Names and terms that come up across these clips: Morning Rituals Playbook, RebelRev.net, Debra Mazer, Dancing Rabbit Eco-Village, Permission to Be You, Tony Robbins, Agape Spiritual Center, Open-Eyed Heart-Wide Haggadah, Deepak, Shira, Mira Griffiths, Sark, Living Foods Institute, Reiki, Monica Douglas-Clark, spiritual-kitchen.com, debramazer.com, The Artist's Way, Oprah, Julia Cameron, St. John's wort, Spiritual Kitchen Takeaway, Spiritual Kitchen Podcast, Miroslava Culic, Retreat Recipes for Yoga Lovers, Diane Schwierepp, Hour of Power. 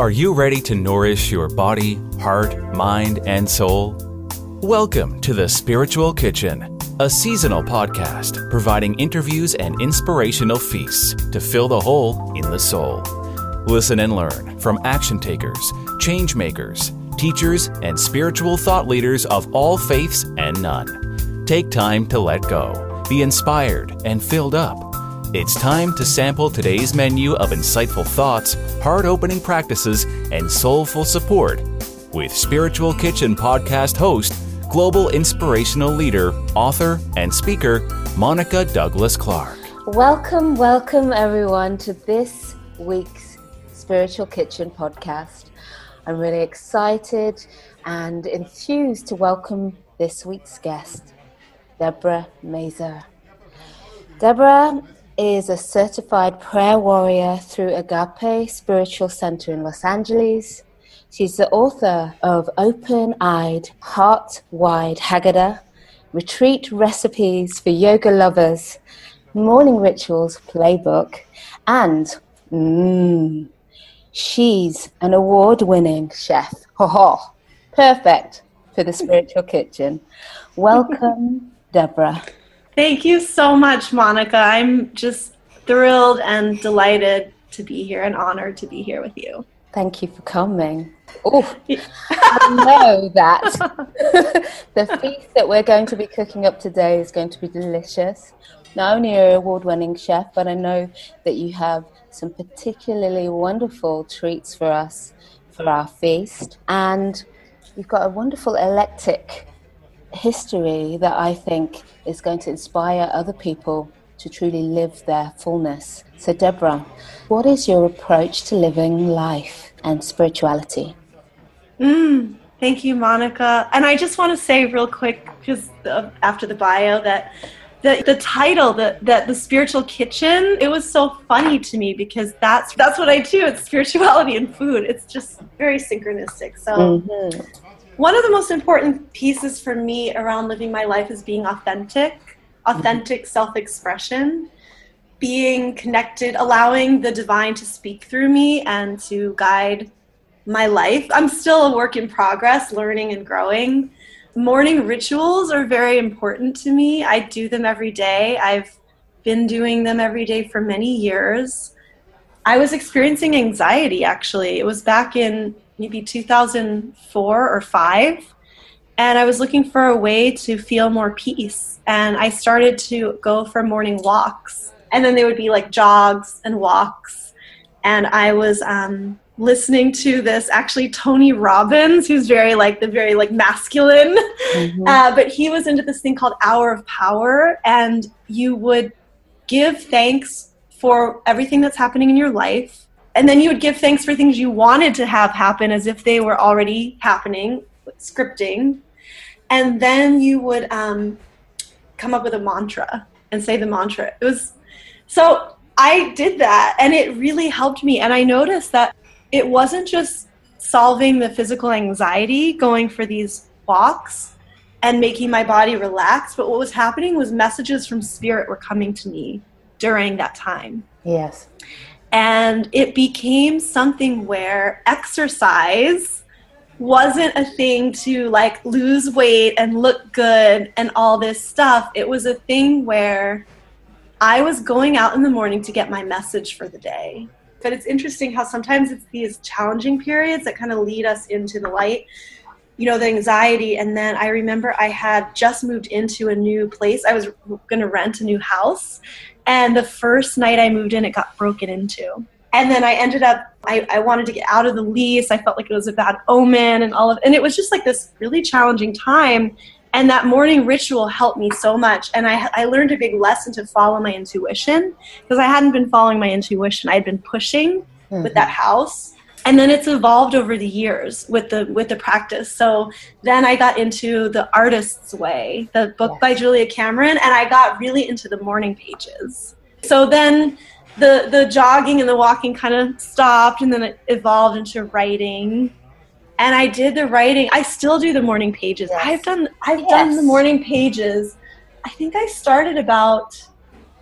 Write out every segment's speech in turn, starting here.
Are you ready to nourish your body, heart, mind, and soul? Welcome to the Spiritual Kitchen, a seasonal podcast providing interviews and inspirational feasts to fill the hole in the soul. Listen and learn from action takers, change makers, teachers, and spiritual thought leaders of all faiths and none. Take time to let go, be inspired, and filled up. It's time to sample today's menu of insightful thoughts, heart-opening practices, and soulful support with Spiritual Kitchen podcast host, global inspirational leader, author, and speaker, Monica Douglas-Clark. Welcome everyone to this week's Spiritual Kitchen podcast. I'm really excited and enthused to welcome this week's guest, Debra Mazer. Debra is a certified prayer warrior through Agape Spiritual Center in Los Angeles. She's the author of Open-Eyed Heart-Wide Haggadah, Retreat Recipes for Yoga Lovers, Morning Rituals Playbook, and she's an award-winning chef. Perfect for the Spiritual Kitchen. Welcome, Debra. Thank you so much, Monica. I'm just thrilled and delighted to be here and honored to be here with you. Thank you for coming. Oh, I know that the feast that we're going to be cooking up today is going to be delicious. Not only are you an award-winning chef, but I know that you have some particularly wonderful treats for us for our feast. And you've got a wonderful eclectic history that I think is going to inspire other people to truly live their fullness. So Debra, what is your approach to living life and spirituality? Thank you, Monica. And I just want to say real quick, because after the bio, that the title, that the Spiritual Kitchen, it was so funny to me because that's what I do. It's spirituality and food. It's just very synchronistic. So one of the most important pieces for me around living my life is being authentic self-expression, being connected, allowing the divine to speak through me and to guide my life. I'm still a work in progress, learning and growing. Morning rituals are very important to me. I do them every day. I've been doing them every day for many years. I was experiencing anxiety, actually. It was back in maybe 2004 or 5, and I was looking for a way to feel more peace, and I started to go for morning walks, and then they would be like jogs and walks, and I was listening to this, actually Tony Robbins, who's very masculine, but he was into this thing called Hour of Power, and you would give thanks for everything that's happening in your life. And then you would give thanks for things you wanted to have happen as if they were already happening, scripting. And then you would come up with a mantra and say the mantra. So I did that, and it really helped me. And I noticed that it wasn't just solving the physical anxiety, going for these walks and making my body relax. But what was happening was messages from spirit were coming to me during that time. Yes. And it became something where exercise wasn't a thing to like lose weight and look good and all this stuff. It was a thing where I was going out in the morning to get my message for the day. But it's interesting how sometimes it's these challenging periods that kind of lead us into the light, the anxiety. And then I remember I had just moved into a new place. I was going to rent a new house. And the first night I moved in, it got broken into. And then I ended up, I wanted to get out of the lease. I felt like it was a bad omen and it was just like this really challenging time. And that morning ritual helped me so much. And I learned a big lesson to follow my intuition, because I hadn't been following my intuition. I had been pushing with that house. And then it's evolved over the years with the practice. So then I got into The Artist's Way, the book by Julia Cameron, and I got really into the morning pages. So then the jogging and the walking kind of stopped, and then it evolved into writing. And I did the writing. I still do the morning pages. Yes. I've done the morning pages. I think I started about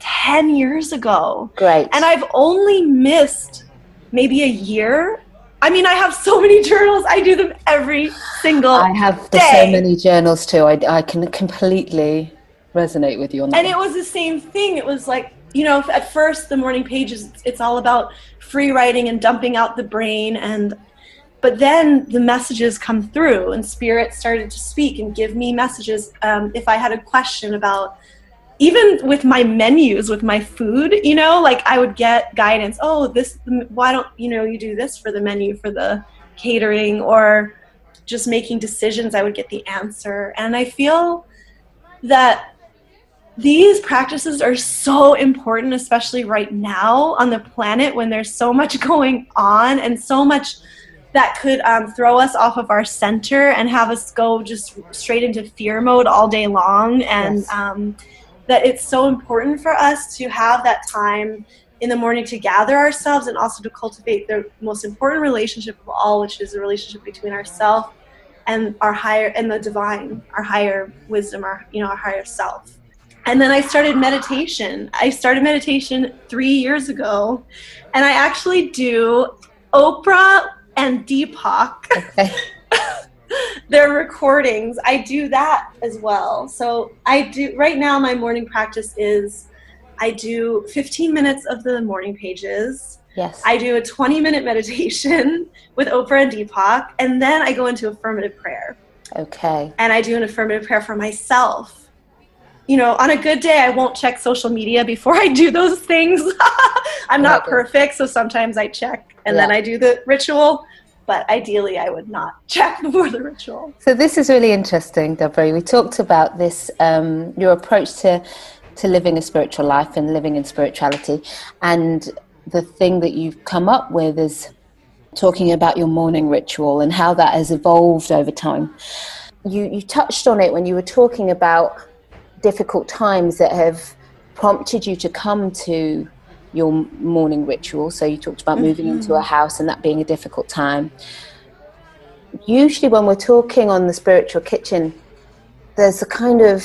10 years ago. Great. And I've only missed maybe a year I mean, I have so many journals. I do them every single day. I have so many journals too. I can completely resonate with you on that. And it was the same thing. It was like, you know, at first the morning pages, it's all about free writing and dumping out the brain. But then the messages come through and Spirit started to speak and give me messages. If I had a question about, even with my menus, with my food, you know, like I would get guidance. Oh, this, why don't, you know, you do this for the menu, for the catering, or just making decisions, I would get the answer. And I feel that these practices are so important, especially right now on the planet when there's so much going on and so much that could throw us off of our center and have us go just straight into fear mode all day long. And yes. That it's so important for us to have that time in the morning to gather ourselves and also to cultivate the most important relationship of all, which is the relationship between ourselves and our higher, and the divine, our higher wisdom, our, you know, our higher self. And then I started meditation. I started meditation 3 years ago, and I actually do Oprah and Deepak. Okay. Their recordings. I do that as well. So I do, right now my morning practice is I do 15 minutes of the morning pages. Yes. I do a 20-minute meditation with Oprah and Deepak, and then I go into affirmative prayer. Okay. And I do an affirmative prayer for myself. You know, on a good day, I won't check social media before I do those things. I'm not perfect, so sometimes I check, and then I do the ritual. But ideally, I would not check before the ritual. So this is really interesting, Debra. We talked about this, your approach to living a spiritual life and living in spirituality. And the thing that you've come up with is talking about your morning ritual and how that has evolved over time. You touched on it when you were talking about difficult times that have prompted you to come to your morning ritual. So you talked about moving into a house and that being a difficult time. Usually when we're talking on the Spiritual Kitchen, there's a kind of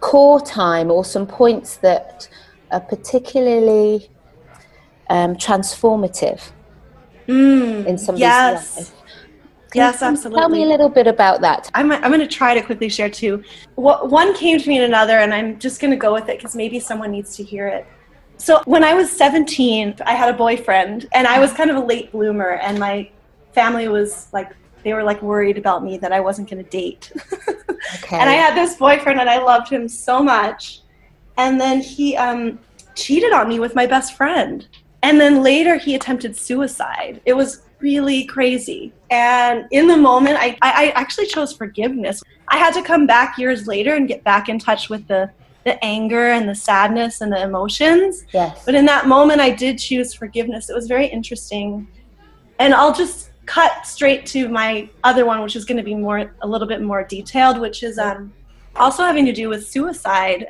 core time or some points that are particularly transformative in somebody's life. Yes, absolutely. Tell me a little bit about that. I'm going to try to quickly share two. One came to me in another, and I'm just going to go with it because maybe someone needs to hear it. So when I was 17, I had a boyfriend, and I was kind of a late bloomer, and my family was like, they were like worried about me that I wasn't going to date. Okay. And I had this boyfriend, and I loved him so much. And then he cheated on me with my best friend. And then later he attempted suicide. It was really crazy. And in the moment, I actually chose forgiveness. I had to come back years later and get back in touch with the anger and the sadness and the emotions. Yes. But in that moment, I did choose forgiveness. It was very interesting. And I'll just cut straight to my other one, which is going to be a little bit more detailed, which is also having to do with suicide,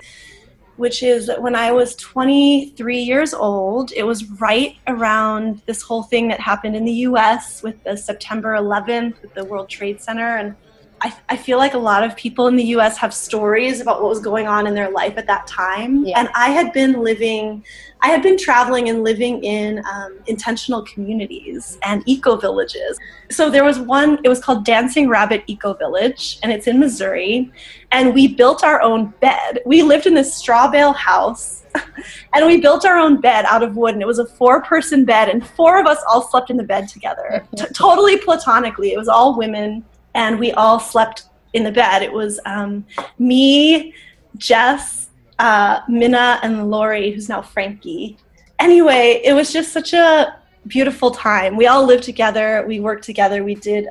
which is that when I was 23 years old, it was right around this whole thing that happened in the US with the September 11th, with the World Trade Center. And I feel like a lot of people in the US have stories about what was going on in their life at that time. Yeah. And I had been traveling and living in intentional communities and eco-villages. So there was one, it was called Dancing Rabbit Eco-Village, and it's in Missouri. And we built our own bed. We lived in this straw bale house, and we built our own bed out of wood. And it was a 4-person bed, and 4 of us all slept in the bed together, totally platonically. It was all women. And we all slept in the bed. It was me, Jess, Minna, and Lori, who's now Frankie. Anyway, it was just such a beautiful time. We all lived together. We worked together. We did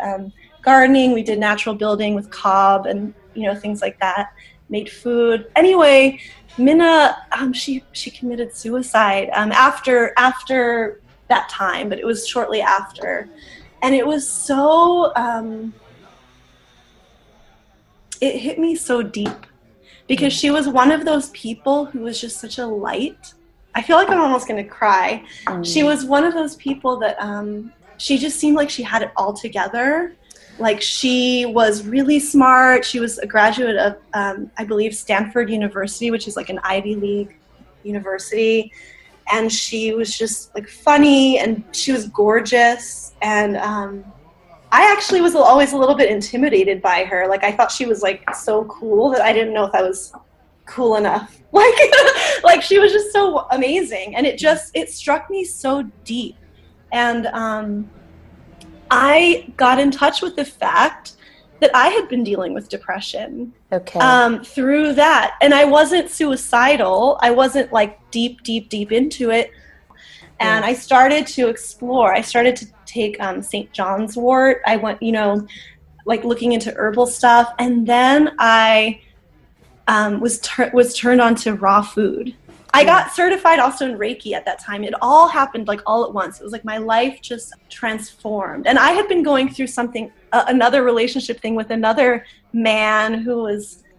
gardening. We did natural building with cob and, you know, things like that. Made food. Anyway, Minna, she committed suicide after that time, but it was shortly after. And it was so... it hit me so deep because she was one of those people who was just such a light. I feel like I'm almost going to cry. She was one of those people that she just seemed like she had it all together. Like she was really smart. She was a graduate of, I believe, Stanford University, which is like an Ivy League university. and she was just like funny, and she was gorgeous, and I actually was always a little bit intimidated by her. Like, I thought she was like so cool that I didn't know if I was cool enough. Like, like she was just so amazing, and it struck me so deep, and I got in touch with the fact that I had been dealing with depression through that. And I wasn't suicidal. I wasn't like deep into it. And I started to explore. I started to take St. John's wort. I went, like looking into herbal stuff. And then I was turned on to raw food. I got certified also in Reiki at that time. It all happened like all at once. It was like my life just transformed. And I had been going through something, another relationship thing with another man who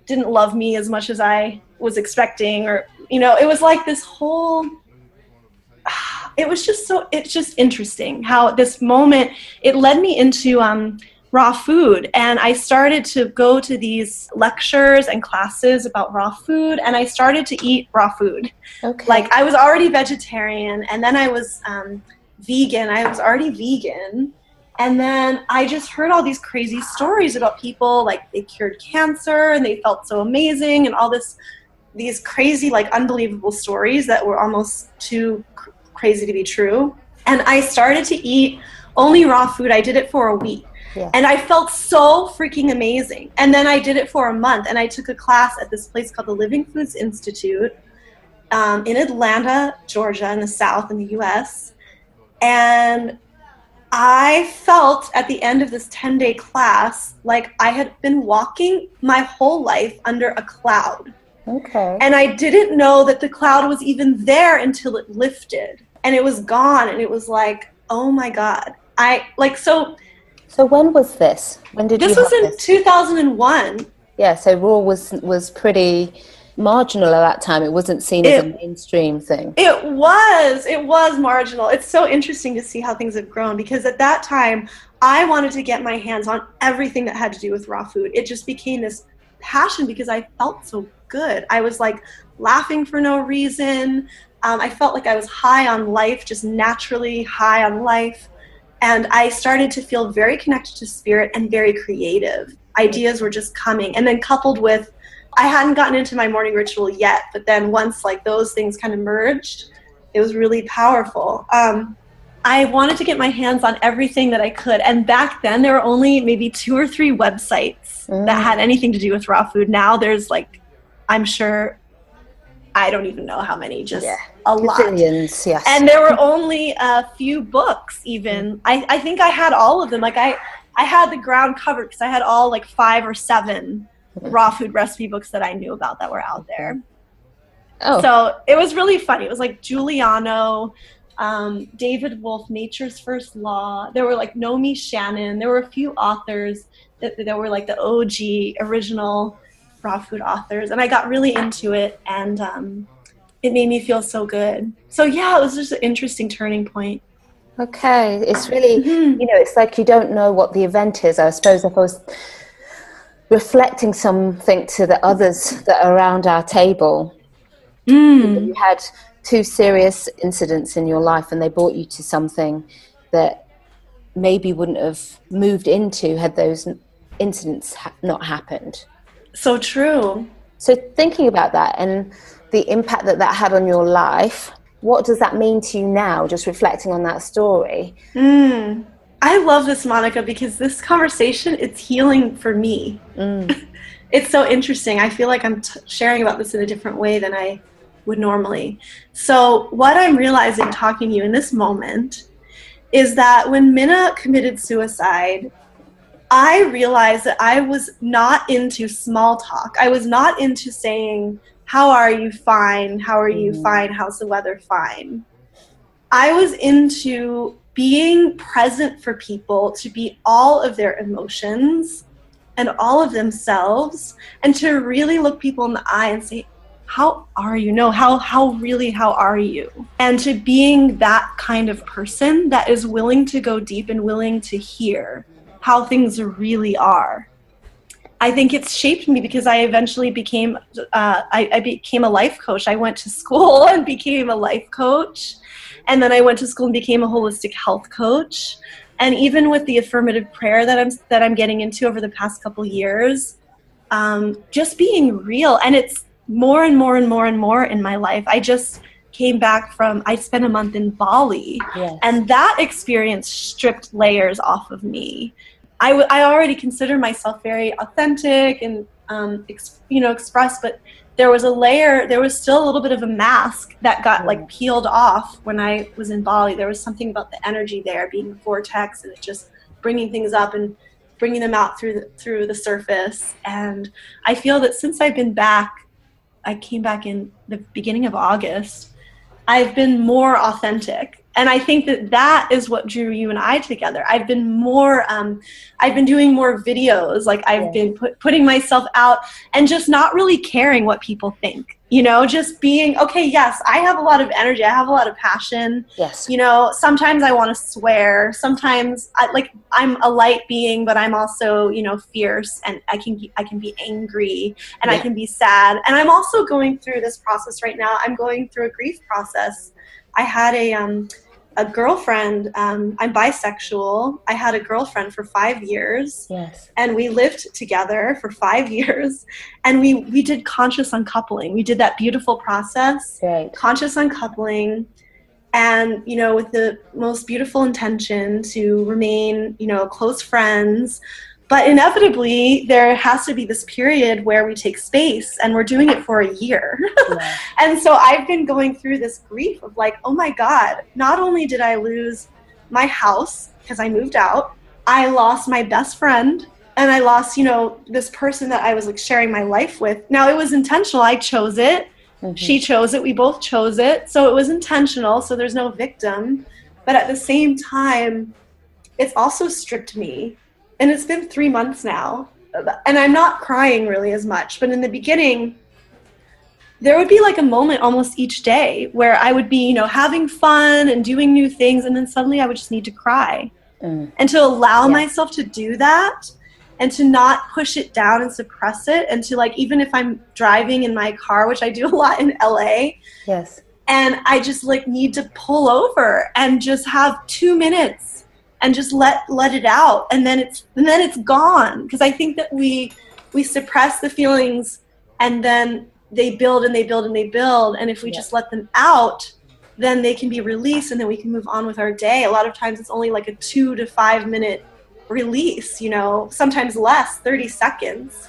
didn't love me as much as I was expecting. Or, it was like this whole, it's just interesting how at this moment, it led me into raw food. And I started to go to these lectures and classes about raw food, and I started to eat raw food. Okay. Like, I was already vegetarian, and then I was vegan. I was already vegan. And then I just heard all these crazy stories about people, like they cured cancer and they felt so amazing, and all these crazy, like, unbelievable stories that were almost too crazy to be true. And I started to eat only raw food. I did it for a week. Yeah. And I felt so freaking amazing. And then I did it for a month, and I took a class at this place called the Living Foods Institute in Atlanta, Georgia, in the South, in the U.S. And I felt at the end of this 10-day class like I had been walking my whole life under a cloud. Okay. And I didn't know that the cloud was even there until it lifted, and it was gone, and it was like, oh my God. So when was this? When did this was in this? 2001. Yeah, so raw was pretty marginal at that time. It wasn't seen as a mainstream thing. It was marginal. It's so interesting to see how things have grown, because at that time I wanted to get my hands on everything that had to do with raw food. It just became this passion because I felt so good. I was like laughing for no reason. I felt like I was high on life, just naturally high on life. And I started to feel very connected to spirit and very creative. Ideas were just coming. And then coupled with, I hadn't gotten into my morning ritual yet, but then once like those things kind of merged, it was really powerful. I wanted to get my hands on everything that I could. And back then there were only maybe 2 or 3 websites that had anything to do with raw food. Now there's like, I'm sure, I don't even know how many, just a lot. Billions, yes. And there were only a few books even. I think I had all of them. Like I had the ground covered because I had all like 5 or 7 raw food recipe books that I knew about that were out there. Oh. So it was really funny. It was like Giuliano, David Wolf, Nature's First Law. There were like Nomi Shannon. There were a few authors that were like the OG original raw food authors, and I got really into it, and it made me feel so good. So yeah, it was just an interesting turning point. Okay, it's really, it's like you don't know what the event is. I suppose if I was reflecting something to the others that are around our table, you had 2 serious incidents in your life, and they brought you to something that maybe wouldn't have moved into had those incidents not happened. So true. So thinking about that and the impact that had on your life, what does that mean to you now, just reflecting on that story? I love this, Monica, because this conversation, it's healing for me. It's so interesting. I feel like I'm sharing about this in a different way than I would normally. So what I'm realizing talking to you in this moment is that when Minna committed suicide, I realized that I was not into small talk. I was not into saying, how are you, fine? How are you, fine? How's the weather, fine? I was into being present for people to be all of their emotions and all of themselves, and to really look people in the eye and say, how are you? No, how are you? And to being that kind of person that is willing to go deep and willing to hear how things really are. I think it's shaped me because I eventually became, I became a life coach. I went to school and became a life coach. And then I went to school and became a holistic health coach. And even with the affirmative prayer that I'm getting into over the past couple years, just being real. And it's more and more and more and more in my life. I just came back from, I spent a month in Bali. Yes. And that experience stripped layers off of me. I already consider myself very authentic and, expressed, but there was a layer, there was still a little bit of a mask that got peeled off when I was in Bali. There was something about the energy there being a vortex and it just bringing things up and bringing them out through the surface. And I feel that since I've been back, I came back in the beginning of August, I've been more authentic. And I think that is what drew you and I together. I've been more, I've been doing more videos. Like I've been putting myself out and just not really caring what people think, just being, okay, yes, I have a lot of energy. I have a lot of passion. Yes. Sometimes I want to swear. Sometimes I'm a light being, but I'm also, fierce, and I can be angry and I can be sad. And I'm also going through this process right now. I'm going through a grief process. I had a girlfriend, I'm bisexual. I had a girlfriend for 5 years. Yes. And we lived together for 5 years. And we did conscious uncoupling. We did that beautiful process, conscious uncoupling. And, with the most beautiful intention to remain, close friends. But inevitably, there has to be this period where we take space, and we're doing it for a year. Yeah. And so I've been going through this grief of oh my God, not only did I lose my house because I moved out, I lost my best friend, and I lost, this person that I was sharing my life with. Now, it was intentional. I chose it. Mm-hmm. She chose it. We both chose it. So it was intentional. So there's no victim. But at the same time, it's also stripped me. And it's been 3 months now, and I'm not crying really as much. But in the beginning, there would be a moment almost each day where I would be, having fun and doing new things. And then suddenly I would just need to cry. Mm. And to allow myself to do that and to not push it down and suppress it. And to even if I'm driving in my car, which I do a lot in LA. Yes. And I just need to pull over and just have 2 minutes. And just let it out, and then it's gone. Because I think that we suppress the feelings, and then they build and they build and they build. And if we just let them out, then they can be released, and then we can move on with our day. A lot of times, it's only a 2 to 5 minute release. Sometimes less, 30 seconds.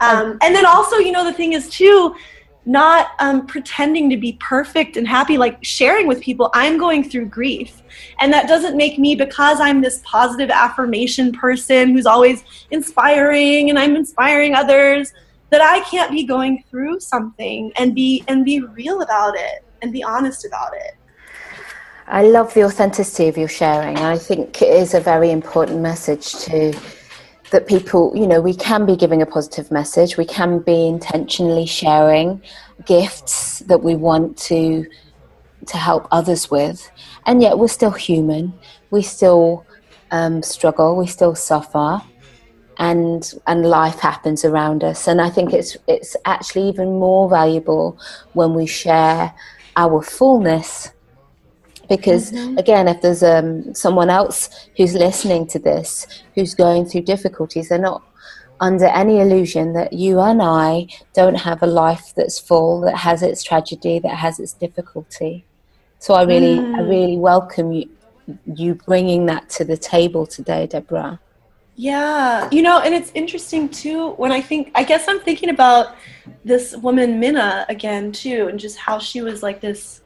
And then also, the thing is too, not pretending to be perfect and happy, sharing with people, I'm going through grief. And that doesn't make me, because I'm this positive affirmation person who's always inspiring and I'm inspiring others, that I can't be going through something and be real about it and be honest about it. I love the authenticity of your sharing. I think it is a very important message that people, we can be giving a positive message. We can be intentionally sharing gifts that we want to help others with. And yet we're still human. We still struggle. We still suffer. And life happens around us. And I think it's actually even more valuable when we share our fullness. Because, again, if there's someone else who's listening to this, who's going through difficulties, they're not under any illusion that you and I don't have a life that's full, that has its tragedy, that has its difficulty. So I really welcome you bringing that to the table today, Debra. Yeah. And it's interesting, too, when I guess I'm thinking about this woman, Minna, again, too, and just how she was this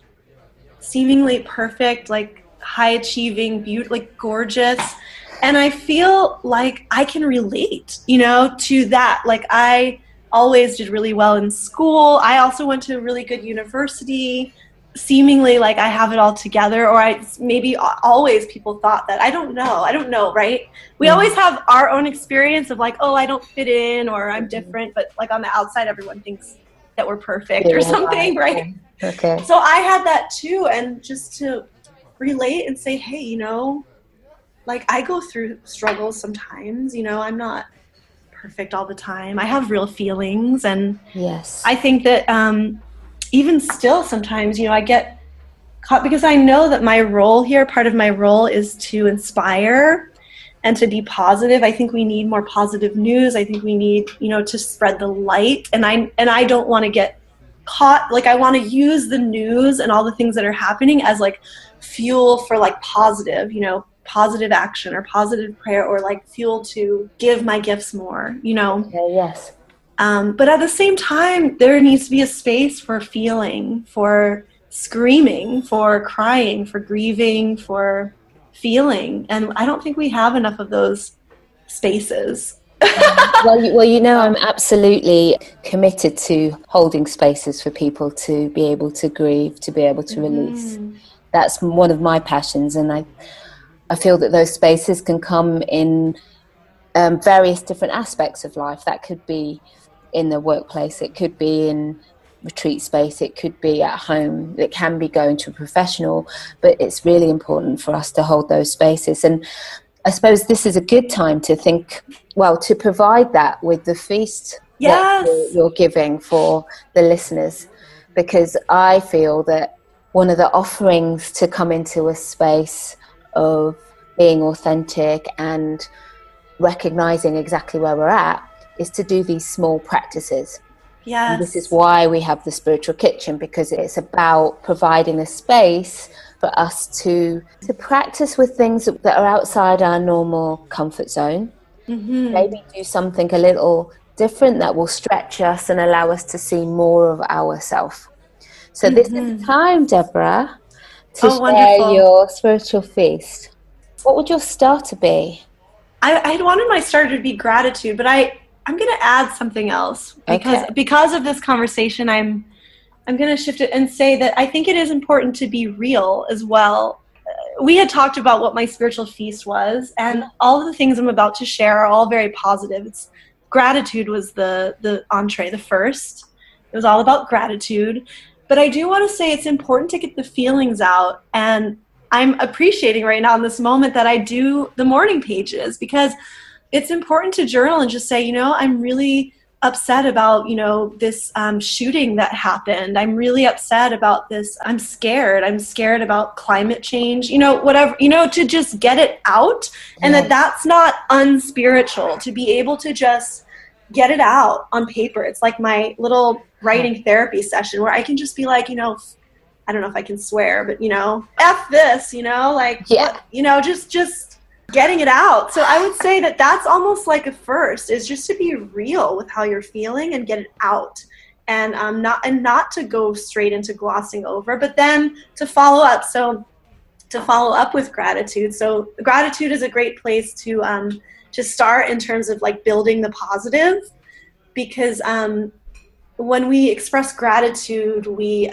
seemingly perfect, high achieving, beautiful, gorgeous. And I feel I can relate, to that. I always did really well in school. I also went to a really good university, seemingly I have it all together, or maybe always people thought that. I don't know, right? We always have our own experience of oh, I don't fit in, or I'm different, but on the outside, everyone thinks that we're perfect or something, right? Okay. So I had that too, and just to relate and say, hey, I go through struggles sometimes, I'm not perfect all the time. I have real feelings, and yes, I think that even still sometimes, you know, I get caught because I know that my role here, part of my role, is to inspire and to be positive. I think we need more positive news. I think we need, you know, to spread the light. And I don't want to get caught, like, I want to use the news and all the things that are happening as like fuel for like positive, you know, positive action or positive prayer, or like fuel to give my gifts more, you know. Yes. But at the same time, there needs to be a space for feeling, for screaming, for crying, for grieving, for feeling. And I don't think we have enough of those spaces. Well, you know, I'm absolutely committed to holding spaces for people to be able to grieve, to be able to release. That's one of my passions, and I feel that those spaces can come in various different aspects of life. That could be in the workplace, it could be in retreat space, it could be at home, it can be going to a professional, but it's really important for us to hold those spaces. And I suppose this is a good time to think, well, to provide that with the feast yes. that you're giving for the listeners, because I feel that one of the offerings to come into a space of being authentic and recognizing exactly where we're at is to do these small practices. Yes. And this is why we have the Spiritual Kitchen, because it's about providing a space for us to practice with things that are outside our normal comfort zone. Mm-hmm. Maybe do something a little different that will stretch us and allow us to see more of ourselves. So this is time, Debra, to share wonderful. Your spiritual feast. What would your starter be? I wanted my starter to be gratitude, but I'm going to add something else because of this conversation. I'm going to shift it and say that I think it is important to be real as well. We had talked about what my spiritual feast was, and all of the things I'm about to share are all very positive. Gratitude was the entree, the first. It was all about gratitude. But I do want to say it's important to get the feelings out, and I'm appreciating right now in this moment that I do the morning pages, because it's important to journal and just say, you know, I'm really upset about, you know, this shooting that happened. I'm really upset about this. I'm scared. I'm scared about climate change, you know, whatever, you know, to just get it out. And that's not unspiritual, to be able to just get it out on paper. It's like my little writing therapy session where I can just be like, you know, I don't know if I can swear, but, you know, F this, you know, like, you know, just getting it out. So I would say that that's almost like a first, is just to be real with how you're feeling and get it out, and not to go straight into glossing over, but then to follow up. So to follow up with gratitude. So gratitude is a great place to start in terms of like building the positive, because when we express gratitude, we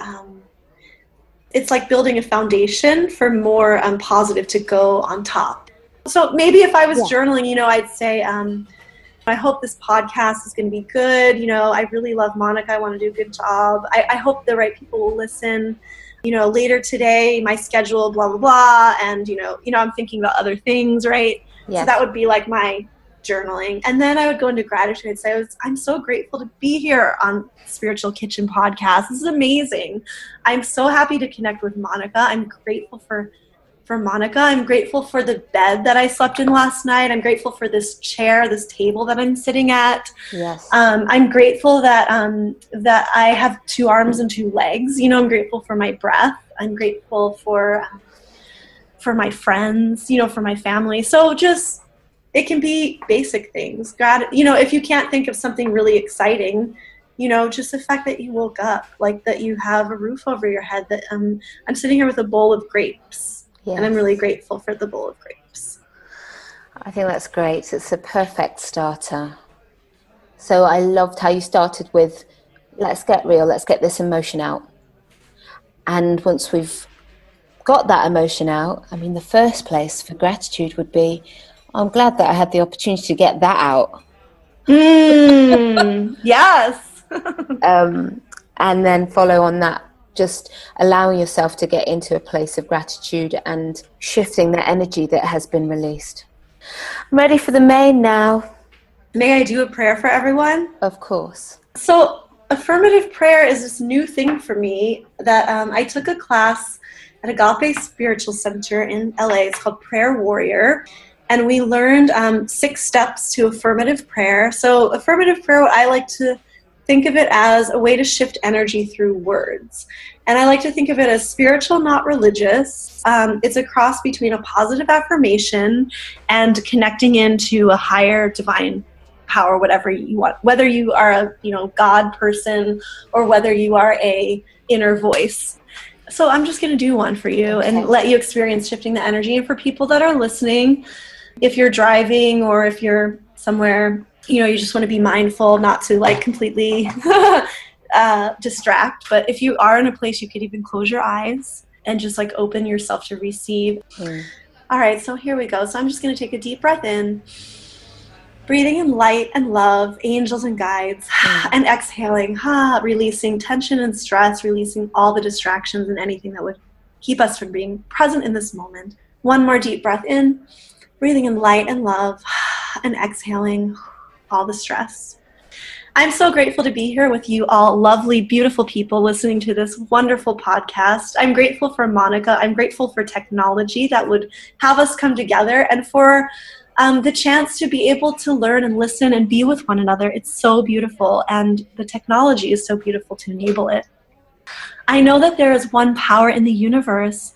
it's like building a foundation for more positive to go on top. So maybe if I was journaling, you know, I'd say, I hope this podcast is going to be good. You know, I really love Monica. I want to do a good job. I hope the right people will listen. You know, later today, my schedule, blah, blah, blah. And, you know, I'm thinking about other things, right? Yes. So that would be like my journaling. And then I would go into gratitude and say, I'm so grateful to be here on Spiritual Kitchen Podcast. This is amazing. I'm so happy to connect with Monica. I'm grateful for Monica. I'm grateful for the bed that I slept in last night. I'm grateful for this chair, this table that I'm sitting at. Yes. I'm grateful that I have two arms and two legs. You know, I'm grateful for my breath. I'm grateful for my friends, you know, for my family. So just, it can be basic things. You know, if you can't think of something really exciting, you know, just the fact that you woke up, like that you have a roof over your head, that I'm sitting here with a bowl of grapes. Yes. And I'm really grateful for the bowl of grapes. I think that's great. It's a perfect starter. So I loved how you started with, let's get real, let's get this emotion out. And once we've got that emotion out, I mean, the first place for gratitude would be, I'm glad that I had the opportunity to get that out. Yes. And then follow on that. Just allowing yourself to get into a place of gratitude and shifting the energy that has been released. I'm ready for the main now. May I do a prayer for everyone? Of course. So affirmative prayer is this new thing for me that I took a class at Agape Spiritual Center in LA. It's called Prayer Warrior. And we learned 6 steps to affirmative prayer. So affirmative prayer, what I like to think of it as a way to shift energy through words. And I like to think of it as spiritual, not religious. It's a cross between a positive affirmation and connecting into a higher divine power, whatever you want, whether you are a God person or whether you are a inner voice. So I'm just going to do one for you and let you experience shifting the energy. And for people that are listening, if you're driving or if you're somewhere, you just want to be mindful not to completely distract. But if you are in a place, you could even close your eyes and just open yourself to receive. All right, so here we go. So I'm just going to take a deep breath in, breathing in light and love, angels and guides, and exhaling, releasing tension and stress, releasing all the distractions and anything that would keep us from being present in this moment. One more deep breath in, breathing in light and love, and exhaling all the stress. I'm so grateful to be here with you all lovely, beautiful people listening to this wonderful podcast. I'm grateful for Monica. I'm grateful for technology that would have us come together and for the chance to be able to learn and listen and be with one another. It's so beautiful, and the technology is so beautiful to enable it. I know that there is one power in the universe.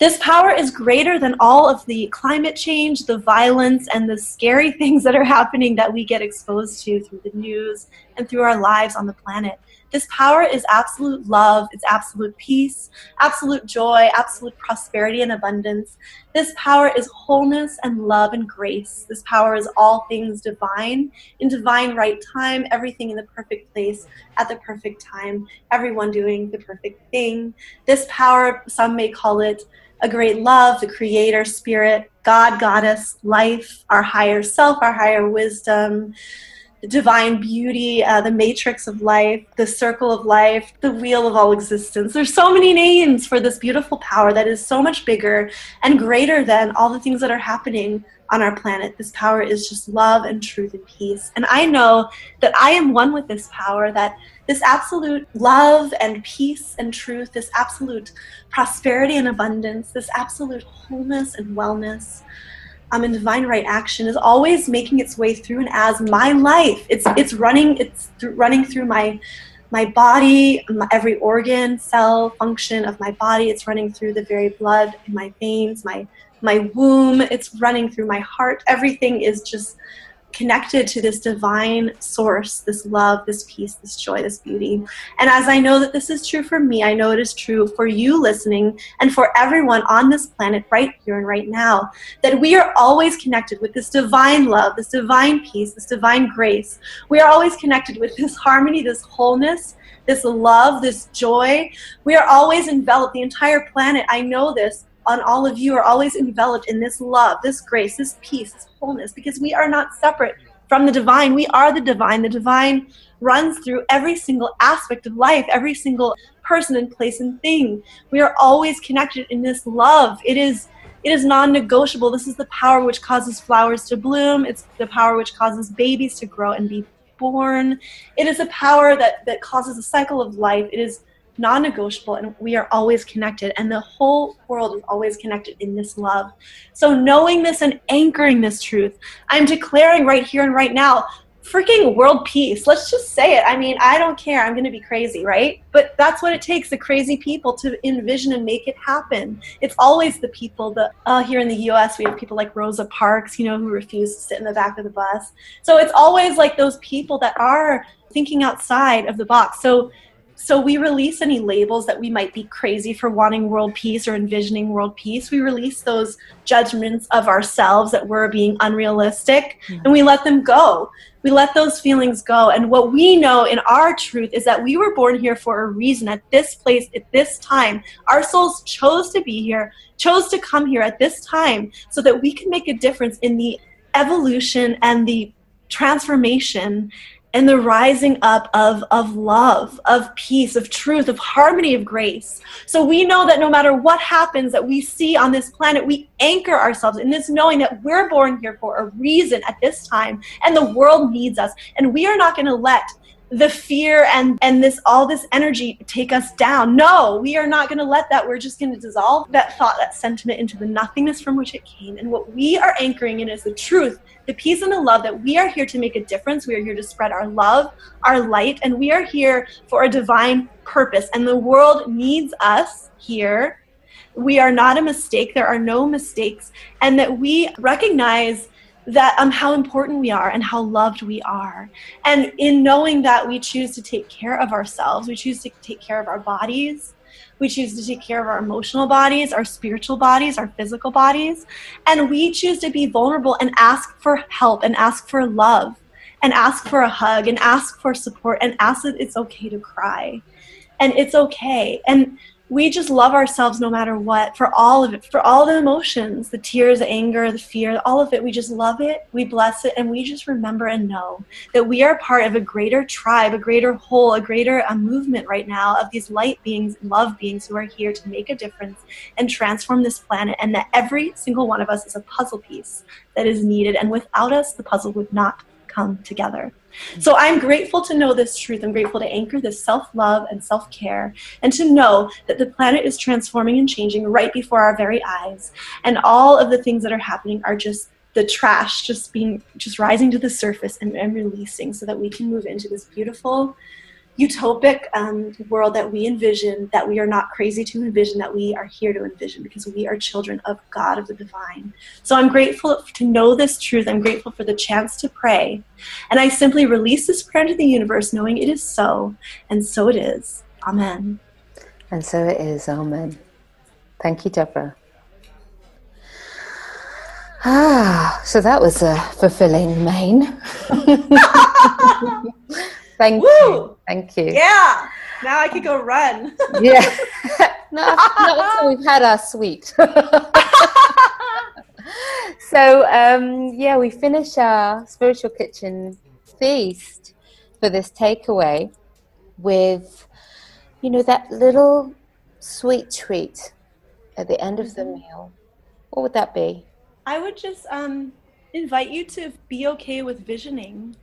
This power is greater than all of the climate change, the violence, and the scary things that are happening that we get exposed to through the news and through our lives on the planet. This power is absolute love, it's absolute peace, absolute joy, absolute prosperity and abundance. This power is wholeness and love and grace. This power is all things divine, in divine right time, everything in the perfect place, at the perfect time, everyone doing the perfect thing. This power, some may call it a great love, the creator, spirit, God, goddess, life, our higher self, our higher wisdom, divine beauty, the matrix of life, the circle of life, the wheel of all existence. There's so many names for this beautiful power that is so much bigger and greater than all the things that are happening on our planet. This power is just love and truth and peace. And I know that I am one with this power, that this absolute love and peace and truth, this absolute prosperity and abundance, this absolute wholeness and wellness, and divine right action is always making its way through and as my life. It's running through my body, every organ, cell, function of my body. It's running through the very blood in my veins, my womb. It's running through my heart. Everything is just connected to this divine source, this love, this peace, this joy, this beauty. And as I know that this is true for me, I know it is true for you listening and for everyone on this planet right here and right now, that we are always connected with this divine love, this divine peace, this divine grace. We are always connected with this harmony, this wholeness, this love, this joy. We are always enveloped, the entire planet, I know this, on all of you are always enveloped in this love, this grace, this peace, this wholeness, because we are not separate from the divine. We are the divine. The divine runs through every single aspect of life, every single person and place and thing. We are always connected in this love. It is non-negotiable. This is the power which causes flowers to bloom. It's the power which causes babies to grow and be born. It is a power that causes a cycle of life. It is non-negotiable, and we are always connected, and the whole world is always connected in this love. So knowing this and anchoring this truth, I'm declaring right here and right now, freaking world peace. Let's just say it. I mean, I don't care. I'm going to be crazy, right? But that's what it takes, the crazy people, to envision and make it happen. It's always the people that, here in the U.S., we have people like Rosa Parks, who refuse to sit in the back of the bus. So it's always those people that are thinking outside of the box. So we release any labels that we might be crazy for wanting world peace or envisioning world peace. We release those judgments of ourselves that we're being unrealistic, and we let them go. We let those feelings go. And what we know in our truth is that we were born here for a reason, at this place, at this time. Our souls chose to be here, chose to come here at this time so that we can make a difference in the evolution and the transformation and the rising up of love, of peace, of truth, of harmony, of grace. So we know that no matter what happens that we see on this planet, we anchor ourselves in this knowing that we're born here for a reason at this time, and the world needs us. And we are not going to let the fear and this all this energy take us down. No, we are not going to let that. We're just going to dissolve that thought, that sentiment into the nothingness from which it came. And what we are anchoring in is the truth, the peace and the love, that we are here to make a difference. We are here to spread our love, our light, and we are here for a divine purpose. And the world needs us here. We are not a mistake. There are no mistakes. And that we recognize that how important we are and how loved we are. And in knowing that, we choose to take care of ourselves. We choose to take care of our bodies. We choose to take care of our emotional bodies, our spiritual bodies, our physical bodies. And we choose to be vulnerable and ask for help and ask for love and ask for a hug and ask for support and ask that it's okay to cry. And it's okay. And we just love ourselves no matter what, for all of it, for all the emotions, the tears, the anger, the fear, all of it. We just love it, we bless it, and we just remember and know that we are part of a greater tribe, a greater whole, a greater movement right now of these light beings, love beings who are here to make a difference and transform this planet, and that every single one of us is a puzzle piece that is needed, and without us, the puzzle would not come together. So I'm grateful to know this truth. I'm grateful to anchor this self-love and self-care, and to know that the planet is transforming and changing right before our very eyes. And all of the things that are happening are just the trash, just rising to the surface and releasing, so that we can move into this beautiful, utopic world that we envision, that we are not crazy to envision, that we are here to envision, because we are children of God, of the divine. So I'm grateful to know this truth. I'm grateful for the chance to pray. And I simply release this prayer to the universe, knowing it is so, and so it is. Amen. And so it is. Amen. Thank you, Debra. Ah, so that was a fulfilling main. Thank you. Thank you. Yeah. Now I could go run. Yeah. Not until we've had our sweet. So, yeah, we finish our Spiritual Kitchen feast for this takeaway with, you know, that little sweet treat at the end of the meal. What would that be? I would just invite you to be okay with visioning,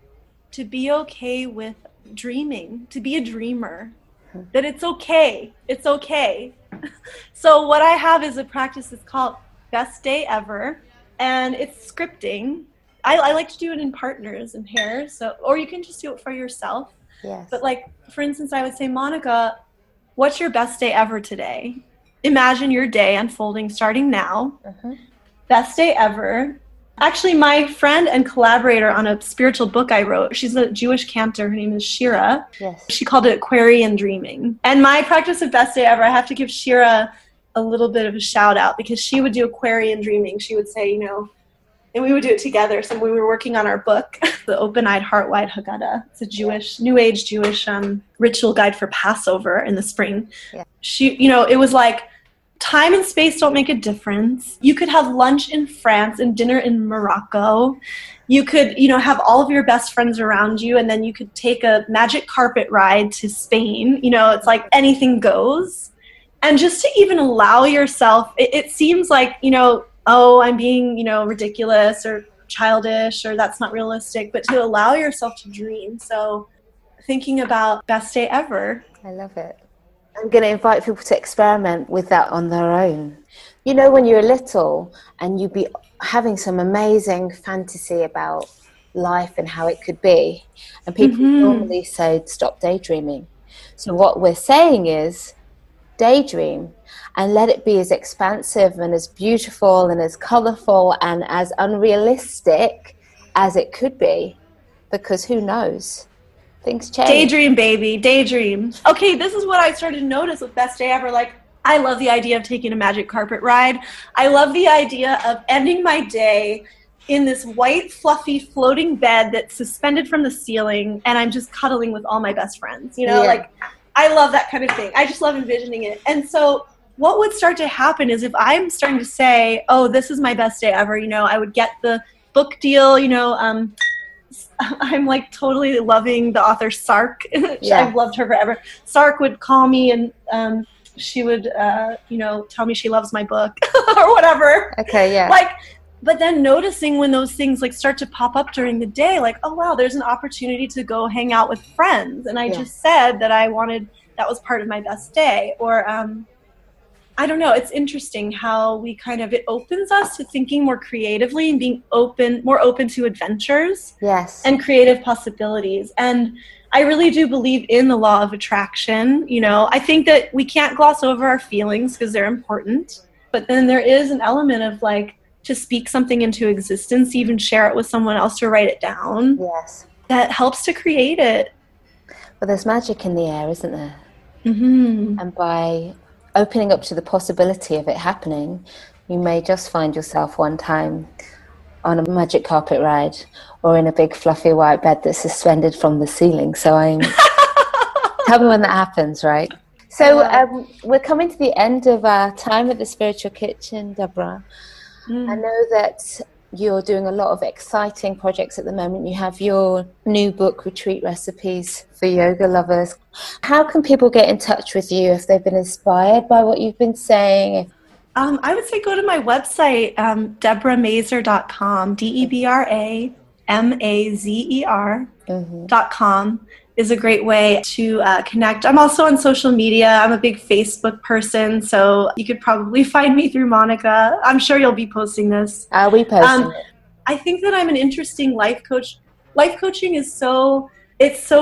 to be okay with dreaming, to be a dreamer, that it's okay. It's okay. So what I have is a practice that's called Best Day Ever, and it's scripting. I like to do it in partners and pairs, so, or you can just do it for yourself. Yes. But like, for instance, I would say, Monica, what's your best day ever today? Imagine your day unfolding starting now. Uh-huh. Best day ever. Actually, my friend and collaborator on a spiritual book I wrote, she's a Jewish cantor. Her name is Shira. Yes. She called it Aquarian Dreaming. And my practice of Best Day Ever, I have to give Shira a little bit of a shout out, because she would do Aquarian Dreaming. She would say, you know, and we would do it together. So we were working on our book, The Open-Eyed Heart-Wide Haggadah. It's a Jewish, New Age Jewish ritual guide for Passover in the spring. Yeah. She, you know, it was like, time and space don't make a difference. You could have lunch in France and dinner in Morocco. You could, you know, have all of your best friends around you, and then you could take a magic carpet ride to Spain. You know, it's like anything goes. And just to even allow yourself, it seems like, you know, oh, I'm being, you know, ridiculous or childish, or that's not realistic, but to allow yourself to dream. So thinking about Best Day Ever. I love it. I'm going to invite people to experiment with that on their own. You know, when you're little and you'd be having some amazing fantasy about life and how it could be, and people normally say, stop daydreaming. So what we're saying is daydream and let it be as expansive and as beautiful and as colourful and as unrealistic as it could be, because who knows? Things change. Daydream, baby. Daydream. Okay, this is what I started to notice with Best Day Ever. Like, I love the idea of taking a magic carpet ride. I love the idea of ending my day in this white, fluffy, floating bed that's suspended from the ceiling, and I'm just cuddling with all my best friends. You know, like, I love that kind of thing. I just love envisioning it. And so what would start to happen is, if I'm starting to say, oh, this is my best day ever, you know, I would get the book deal, you know, I'm like totally loving the author Sark. Yeah. I've loved her forever. Sark would call me and she would, tell me she loves my book or whatever. Okay, yeah. Like, but then noticing when those things like start to pop up during the day, like, oh wow, there's an opportunity to go hang out with friends. And I just said that I wanted, that was part of my best day. Or I don't know. It's interesting how we kind of, it opens us to thinking more creatively and being open, more open to adventures. Yes. And creative possibilities. And I really do believe in the law of attraction. You know, I think that we can't gloss over our feelings because they're important, but then there is an element of like, to speak something into existence, even share it with someone else or write it down. Yes. That helps to create it. Well, there's magic in the air, isn't there? Mm-hmm. And by opening up to the possibility of it happening, you may just find yourself one time on a magic carpet ride or in a big fluffy white bed that's suspended from the ceiling. So tell me when that happens, right? So we're coming to the end of our time at the Spiritual Kitchen, Debra. I know that you're doing a lot of exciting projects at the moment. You have your new book, Retreat Recipes for Yoga Lovers. How can people get in touch with you if they've been inspired by what you've been saying? I would say go to my website, debramazer.com, debramazer.com is a great way to connect. I'm also on social media. I'm a big Facebook person, so you could probably find me through Monica. I'm sure you'll be posting this. I'll be posting it. I think that I'm an interesting life coach. Life coaching is so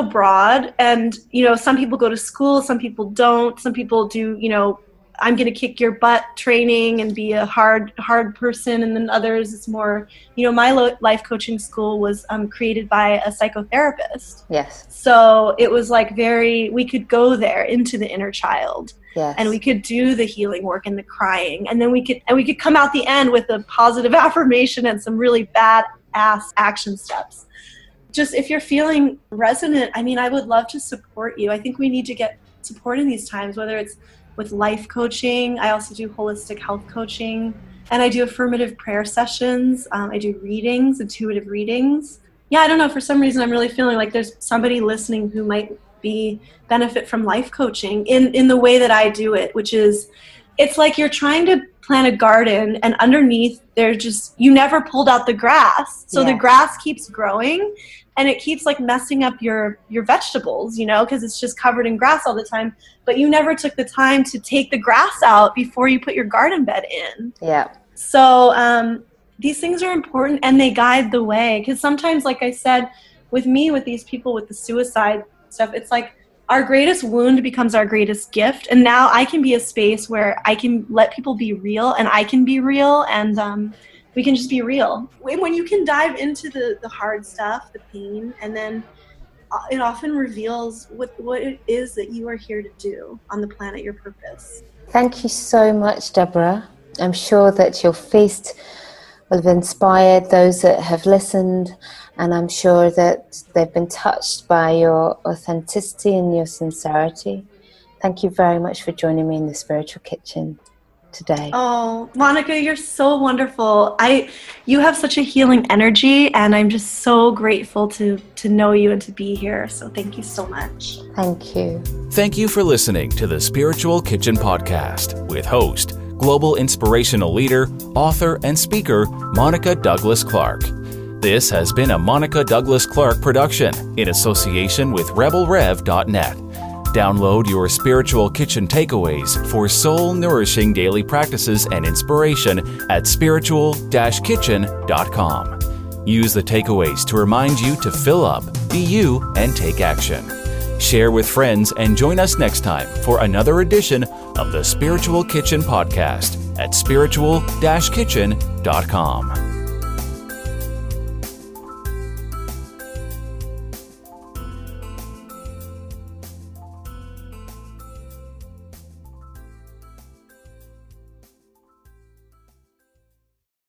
broad, and you know, some people go to school, some people don't. Some people do, you know, I'm going to kick your butt training and be a hard person. And then others, it's more, you know, my life coaching school was created by a psychotherapist. Yes. So it was like we could go there into the inner child. Yes. And we could do the healing work and the crying. And then we could come out the end with a positive affirmation and some really badass action steps. Just if you're feeling resonant, I mean, I would love to support you. I think we need to get support in these times, whether it's with life coaching. I also do holistic health coaching, and I do affirmative prayer sessions. I do readings, intuitive readings. Yeah, I don't know. For some reason, I'm really feeling like there's somebody listening who might benefit from life coaching in the way that I do it, which is, it's like you're trying to plant a garden, and underneath you never pulled out the grass, so the grass keeps growing, and it keeps like messing up your vegetables, you know, because it's just covered in grass all the time. But you never took the time to take the grass out before you put your garden bed in. Yeah. So these things are important, and they guide the way. Because sometimes, like I said, with me, with these people, with the suicide stuff, it's like our greatest wound becomes our greatest gift. And now I can be a space where I can let people be real, and I can be real, and we can just be real. When you can dive into the hard stuff, the pain, and then it often reveals what it is that you are here to do on the planet, your purpose. Thank you so much, Debra. I'm sure that your feast will have inspired those that have listened, and I'm sure that they've been touched by your authenticity and your sincerity. Thank you very much for joining me in the Spiritual Kitchen today. Oh, Monica, you're so wonderful. You have such a healing energy, and I'm just so grateful to know you and to be here. So thank you so much. Thank you. Thank you for listening to the Spiritual Kitchen Podcast with host, global inspirational leader, author, and speaker, Monica Douglas-Clark. This has been a Monica Douglas-Clark production in association with RebelRev.net. Download your Spiritual Kitchen takeaways for soul-nourishing daily practices and inspiration at spiritual-kitchen.com. Use the takeaways to remind you to fill up, be you, and take action. Share with friends and join us next time for another edition of the Spiritual Kitchen Podcast at spiritual-kitchen.com.